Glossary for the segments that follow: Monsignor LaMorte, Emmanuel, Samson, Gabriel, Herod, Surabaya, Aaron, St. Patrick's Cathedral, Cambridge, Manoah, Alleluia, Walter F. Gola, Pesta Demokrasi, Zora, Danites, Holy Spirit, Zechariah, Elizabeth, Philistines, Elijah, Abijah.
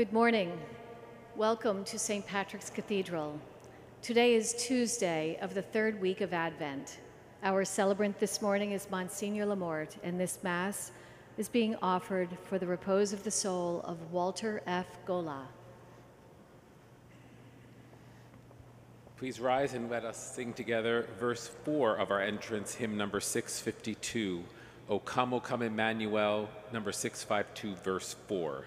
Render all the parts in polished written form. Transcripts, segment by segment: Good morning. Welcome to St. Patrick's Cathedral. Today is Tuesday of the third week of Advent. Our celebrant this morning is Monsignor LaMorte, and this Mass is being offered for the repose of the soul of Walter F. Gola. Please rise and let us sing together verse 4 of our entrance hymn number 652, O Come Emmanuel, number 652, verse 4.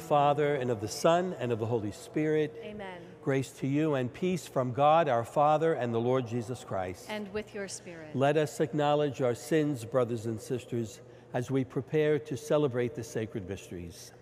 Father, and of the Son, and of the Holy Spirit. Amen. Grace to you and peace from God, our Father, and the Lord Jesus Christ. And with your spirit. Let us acknowledge our sins, brothers and sisters, as we prepare to celebrate the sacred mysteries.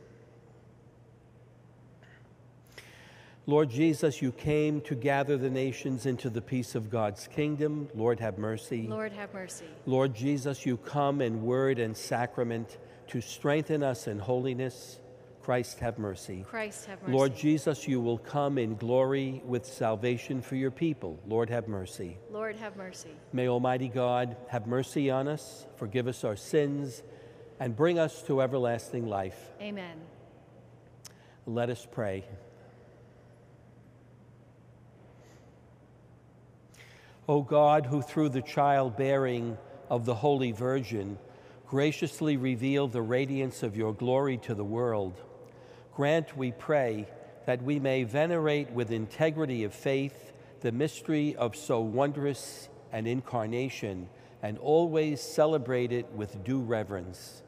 Lord Jesus, you came to gather the nations into the peace of God's kingdom. Lord, have mercy. Lord, have mercy. Lord Jesus, you come in word and sacrament to strengthen us in holiness. Christ, have mercy. Christ, have mercy. Lord Jesus, you will come in glory with salvation for your people. Lord, have mercy. Lord, have mercy. May Almighty God have mercy on us, forgive us our sins, and bring us to everlasting life. Amen. Let us pray. O God, who through the childbearing of the Holy Virgin graciously revealed the radiance of your glory to the world, grant, we pray, that we may venerate with integrity of faith the mystery of so wondrous an incarnation, and always celebrate it with due reverence.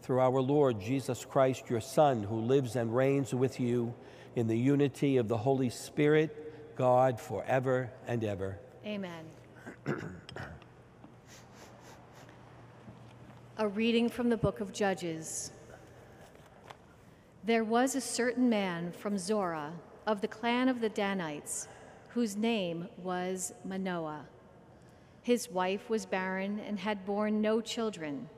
Through our Lord Jesus Christ, your Son, who lives and reigns with you in the unity of the Holy Spirit, God, forever and ever. Amen. A reading from the book of Judges. There was a certain man from Zora, of the clan of the Danites, whose name was Manoah. His wife was barren and had borne no children.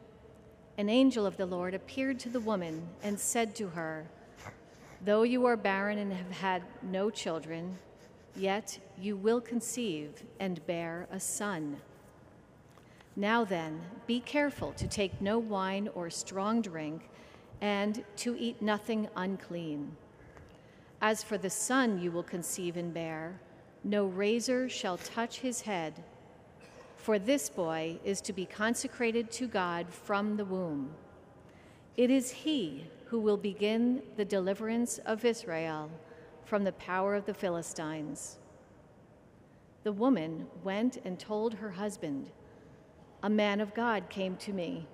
An angel of the Lord appeared to the woman and said to her, "Though you are barren and have had no children, yet you will conceive and bear a son. Now then, be careful to take no wine or strong drink, and to eat nothing unclean. As for the son you will conceive and bear, no razor shall touch his head, for this boy is to be consecrated to God from the womb. It is he who will begin the deliverance of Israel from the power of the Philistines." The woman went and told her husband, "A man of God came to me.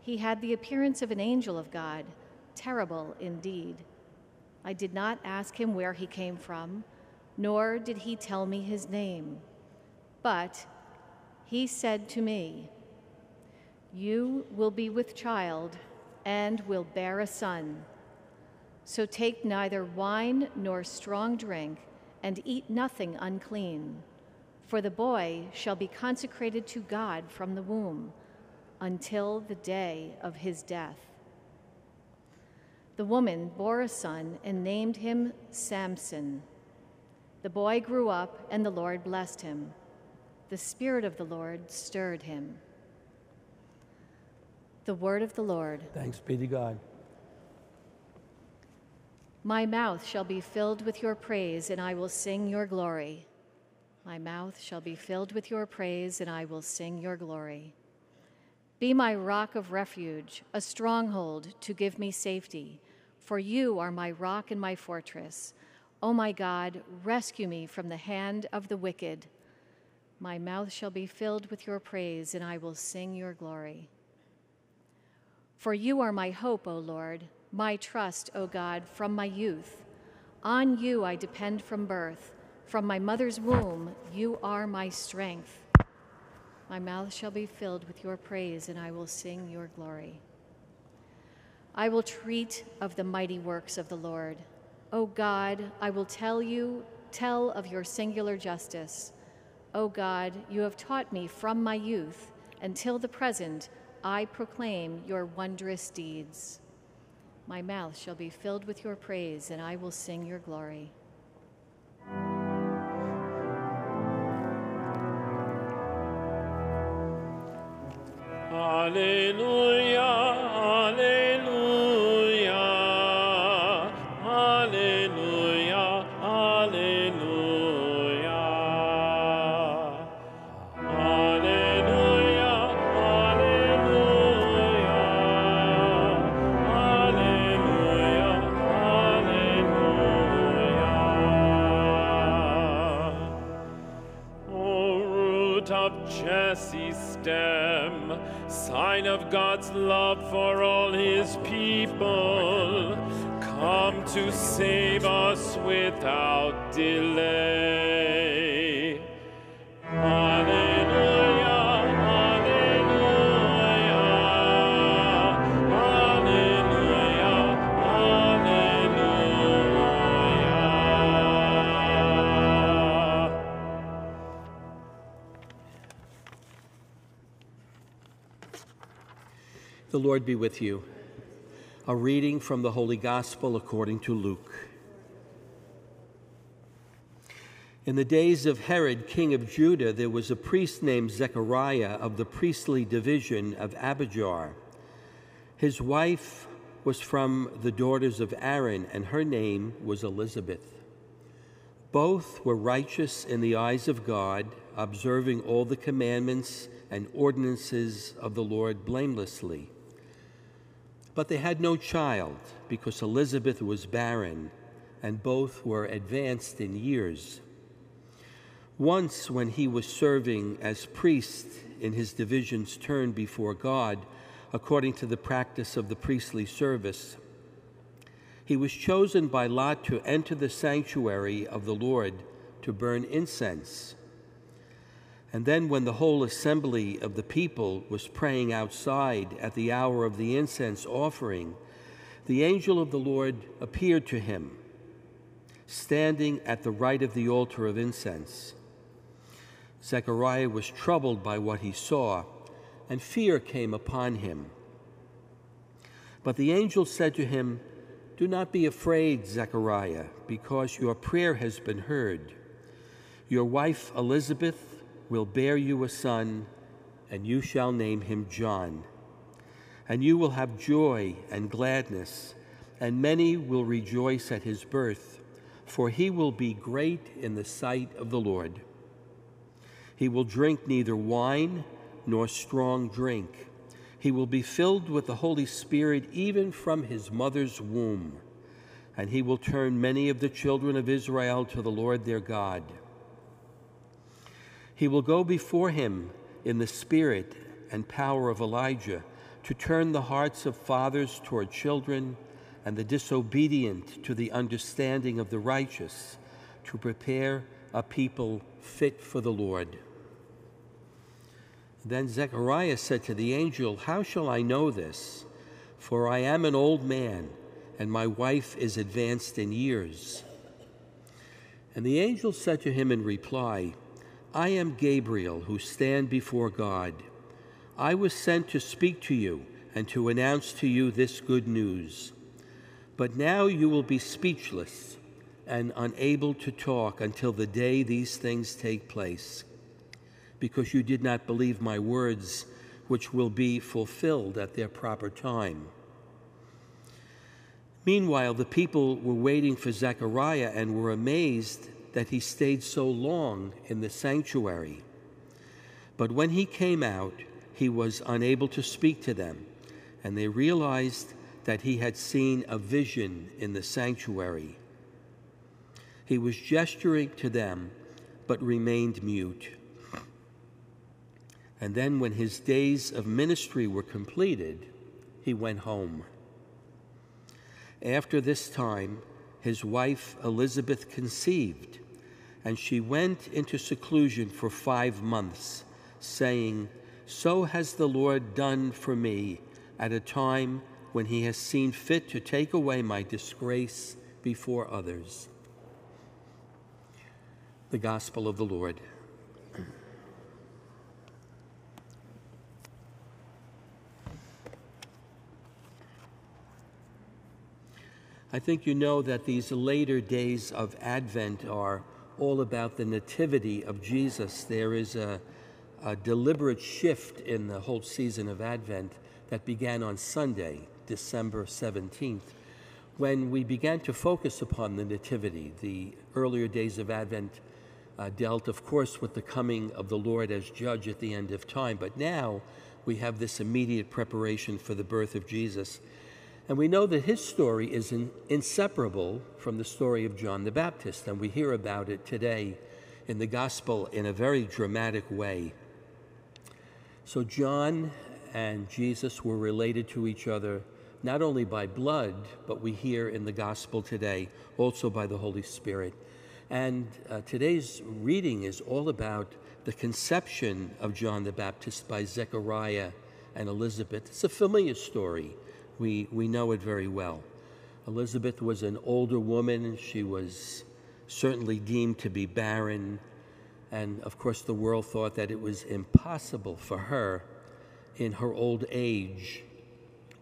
He had the appearance of an angel of God, terrible indeed. I did not ask him where he came from, nor did he tell me his name. But he said to me, 'You will be with child and will bear a son. So take neither wine nor strong drink and eat nothing unclean. For the boy shall be consecrated to God from the womb until the day of his death.' The woman bore a son and named him Samson. The boy grew up, and the Lord blessed him. The Spirit of the Lord stirred him." The word of the Lord. Thanks be to God. My mouth shall be filled with your praise, and I will sing your glory. My mouth shall be filled with your praise, and I will sing your glory. Be my rock of refuge, a stronghold to give me safety, for you are my rock and my fortress. O my God, rescue me from the hand of the wicked. My mouth shall be filled with your praise, and I will sing your glory. For you are my hope, O Lord, my trust, O God, from my youth. On you I depend from birth. From my mother's womb, you are my strength. My mouth shall be filled with your praise, and I will sing your glory. I will treat of the mighty works of the Lord. O God, I will tell of your singular justice. O God, you have taught me from my youth. Until the present, I proclaim your wondrous deeds. My mouth shall be filled with your praise, and I will sing your glory. Alleluia, alleluia, alleluia, alleluia, alleluia, alleluia, alleluia, alleluia. O root of Jesse's stem, sign of God's love for all his people, come to save us without delay. The Lord be with you. A reading from the Holy Gospel according to Luke. In the days of Herod, king of Judah, there was a priest named Zechariah of the priestly division of Abijah. His wife was from the daughters of Aaron, and her name was Elizabeth. Both were righteous in the eyes of God, observing all the commandments and ordinances of the Lord blamelessly. But they had no child, because Elizabeth was barren, and both were advanced in years. Once, when he was serving as priest in his division's turn before God, according to the practice of the priestly service, he was chosen by lot to enter the sanctuary of the Lord to burn incense. And then when the whole assembly of the people was praying outside at the hour of the incense offering, the angel of the Lord appeared to him, standing at the right of the altar of incense. Zechariah was troubled by what he saw, and fear came upon him. But the angel said to him, "Do not be afraid, Zechariah, because your prayer has been heard. Your wife Elizabeth will bear you a son, and you shall name him John. And you will have joy and gladness, and many will rejoice at his birth, for he will be great in the sight of the Lord. He will drink neither wine nor strong drink. He will be filled with the Holy Spirit even from his mother's womb, and he will turn many of the children of Israel to the Lord their God. He will go before him in the spirit and power of Elijah to turn the hearts of fathers toward children and the disobedient to the understanding of the righteous, to prepare a people fit for the Lord." Then Zechariah said to the angel, "How shall I know this? For I am an old man, and my wife is advanced in years." And the angel said to him in reply, "I am Gabriel, who stand before God. I was sent to speak to you and to announce to you this good news. But now you will be speechless and unable to talk until the day these things take place, because you did not believe my words, which will be fulfilled at their proper time." Meanwhile, the people were waiting for Zechariah and were amazed that he stayed so long in the sanctuary. But when he came out, he was unable to speak to them, and they realized that he had seen a vision in the sanctuary. He was gesturing to them, but remained mute. And then when his days of ministry were completed, he went home. After this time, his wife Elizabeth conceived, and she went into seclusion for 5 months, saying, "So has the Lord done for me at a time when he has seen fit to take away my disgrace before others." The Gospel of the Lord. I think you know that these later days of Advent are all about the nativity of Jesus. There is a deliberate shift in the whole season of Advent that began on Sunday, December 17th, when we began to focus upon the nativity. The earlier days of Advent dealt, of course, with the coming of the Lord as judge at the end of time, but now we have this immediate preparation for the birth of Jesus. And we know that his story is inseparable from the story of John the Baptist, and we hear about it today in the Gospel in a very dramatic way. So John and Jesus were related to each other not only by blood, but we hear in the Gospel today also by the Holy Spirit. And today's reading is all about the conception of John the Baptist by Zechariah and Elizabeth. It's a familiar story. We know it very well. Elizabeth was an older woman. She was certainly deemed to be barren. And of course, the world thought that it was impossible for her in her old age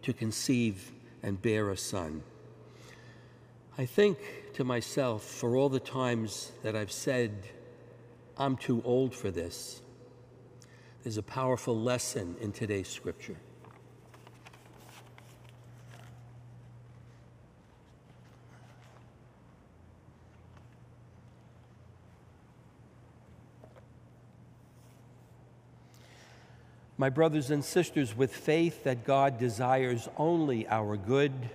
to conceive and bear a son. I think to myself, for all the times that I've said, I'm too old for this, there's a powerful lesson in today's scripture. My brothers and sisters, with faith that God desires only our good,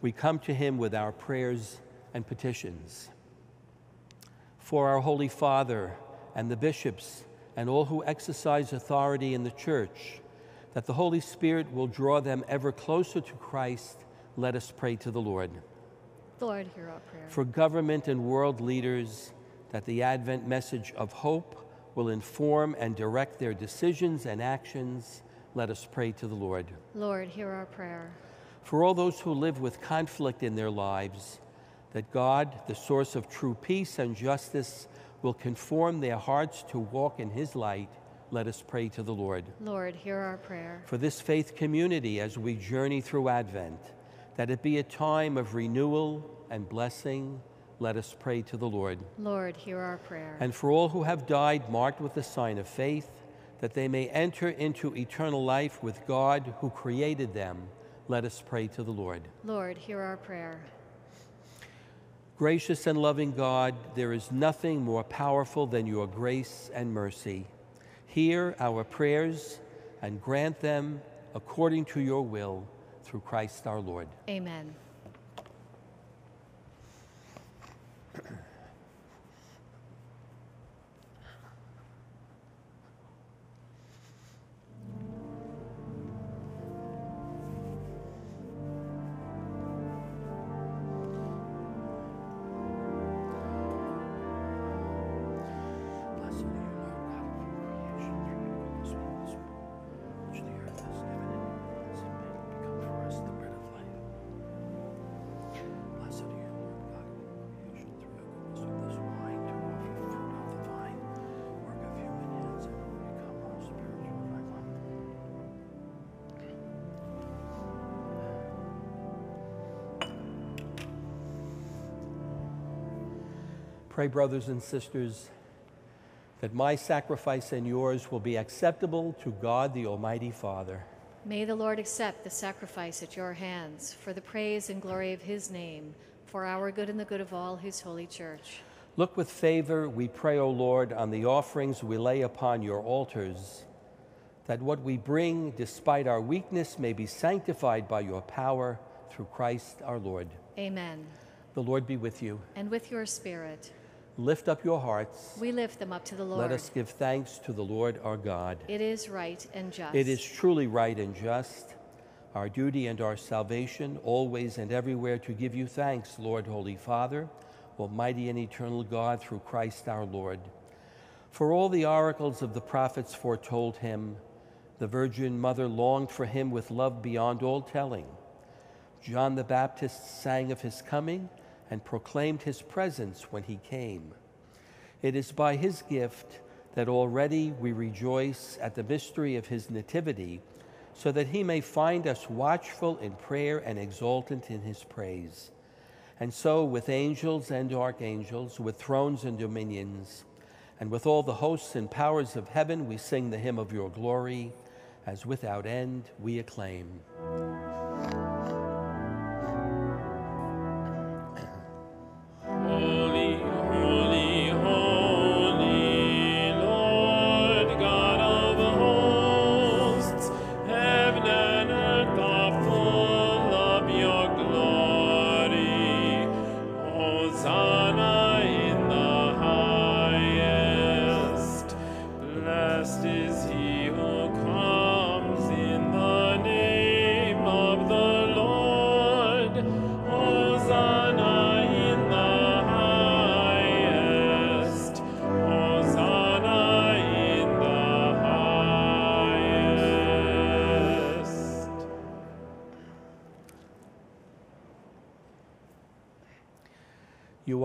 we come to him with our prayers and petitions. For our Holy Father and the bishops and all who exercise authority in the Church, that the Holy Spirit will draw them ever closer to Christ, let us pray to the Lord. Lord, hear our prayer. For government and world leaders, that the Advent message of hope will inform and direct their decisions and actions, let us pray to the Lord. Lord, hear our prayer. For all those who live with conflict in their lives, that God, the source of true peace and justice, will conform their hearts to walk in his light, let us pray to the Lord. Lord, hear our prayer. For this faith community as we journey through Advent, that it be a time of renewal and blessing, let us pray to the Lord. Lord, hear our prayer. And for all who have died marked with the sign of faith, that they may enter into eternal life with God who created them, let us pray to the Lord. Lord, hear our prayer. Gracious and loving God, there is nothing more powerful than your grace and mercy. Hear our prayers and grant them according to your will, through Christ our Lord. Amen. Pray, brothers and sisters, that my sacrifice and yours will be acceptable to God, the Almighty Father. May the Lord accept the sacrifice at your hands for the praise and glory of his name, for our good and the good of all his holy church. Look with favor, we pray, O Lord, on the offerings we lay upon your altars, that what we bring, despite our weakness, may be sanctified by your power, through Christ our Lord. Amen. The Lord be with you. And with your spirit. Lift up your hearts. We lift them up to the Lord. Let us give thanks to the Lord our God. It is right and just. It is truly right and just, our duty and our salvation, always and everywhere to give you thanks, Lord, Holy Father, almighty and eternal God, through Christ our Lord. For all the oracles of the prophets foretold him. The Virgin Mother longed for him with love beyond all telling. John the Baptist sang of his coming and proclaimed his presence when he came. It is by his gift that already we rejoice at the mystery of his nativity, so that he may find us watchful in prayer and exultant in his praise. And so with angels and archangels, with thrones and dominions, and with all the hosts and powers of heaven, we sing the hymn of your glory, as without end we acclaim. You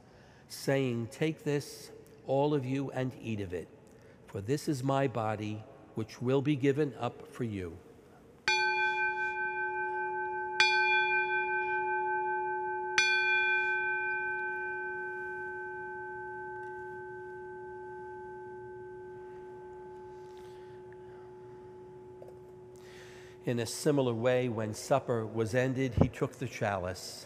saying, "Take this, all of you, and eat of it, for this is my body, which will be given up for you." In a similar way, when supper was ended, he took the chalice,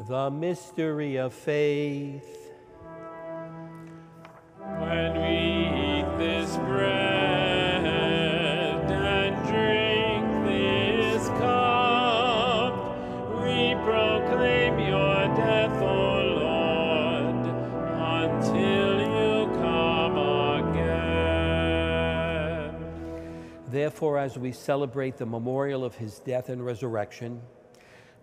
The mystery of faith. When we eat this bread and drink this cup, we proclaim your death, O Lord, until you come again. Therefore, as we celebrate the memorial of his death and resurrection,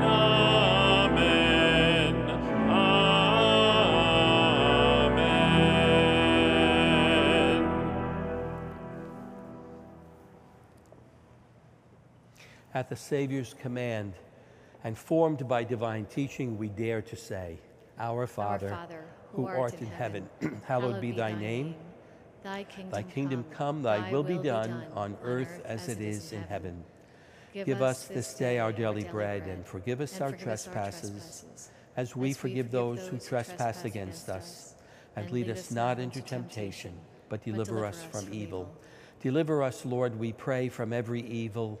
amen, amen. At the Savior's command, and formed by divine teaching, we dare to say, Our Father who art in heaven, hallowed be thy name. Thy kingdom come, thy will be done on earth as it is in heaven. Give us this day our daily bread, and forgive us our trespasses, as we forgive those who trespass against us. And lead us not into temptation, but deliver us from evil. Deliver us, Lord, we pray, from every evil.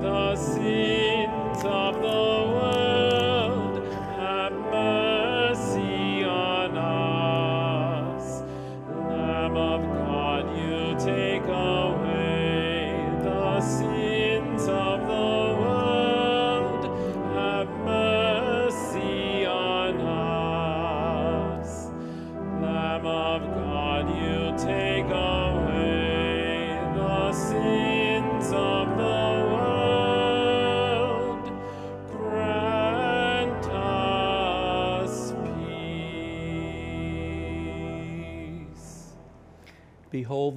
the sins of the world. Have mercy on us. Lamb of God, you take away sins of the world, have mercy on us. Lamb of God, you take away the sins of the world, grant us peace. Behold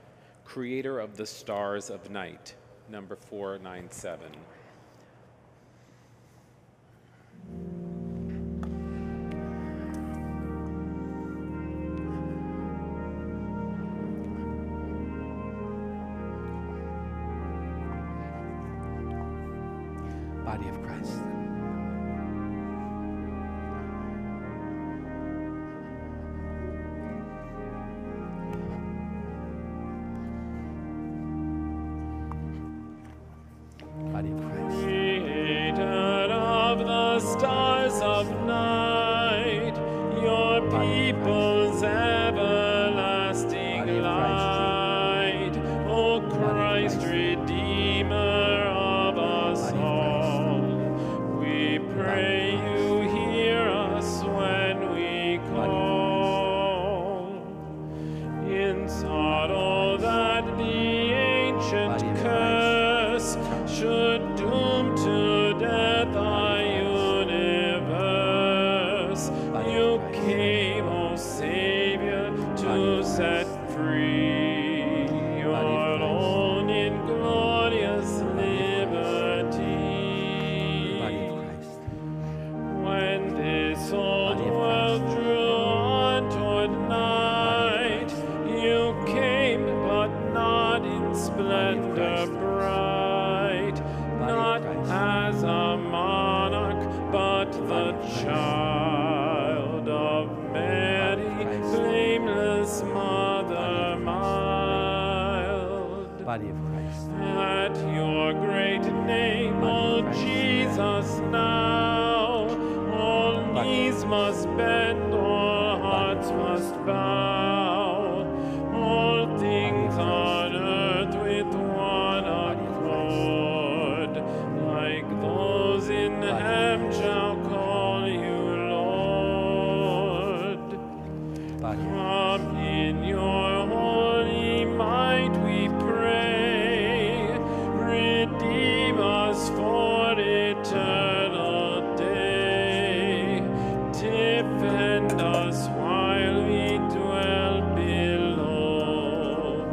Creator of the Stars of Night. Number 497. Body of Christ. In heaven. In your holy might we pray, redeem us for eternal day. Defend us while we dwell below,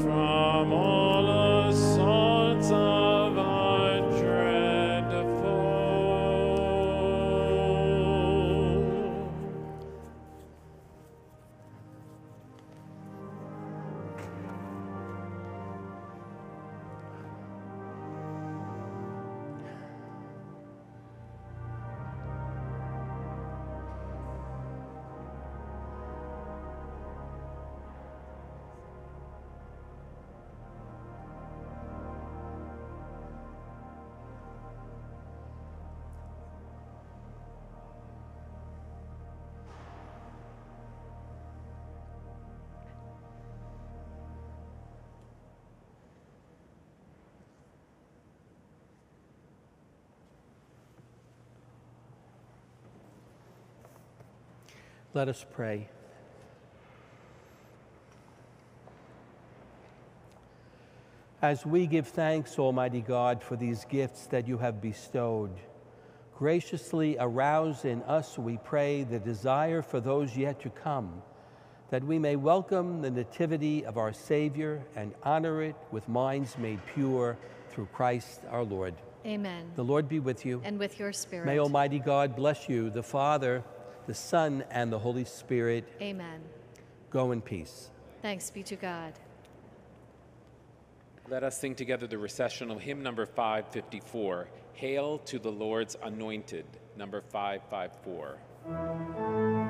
from all assaults of our dread foe. Let us pray. As we give thanks, Almighty God, for these gifts that you have bestowed, graciously arouse in us, we pray, the desire for those yet to come, that we may welcome the nativity of our Savior and honor it with minds made pure through Christ our Lord. Amen. The Lord be with you. And with your spirit. May Almighty God bless you, the Father, the Son, and the Holy Spirit. Amen. Go in peace. Thanks be to God. Let us sing together the recessional hymn number 554, Hail to the Lord's Anointed, number 554.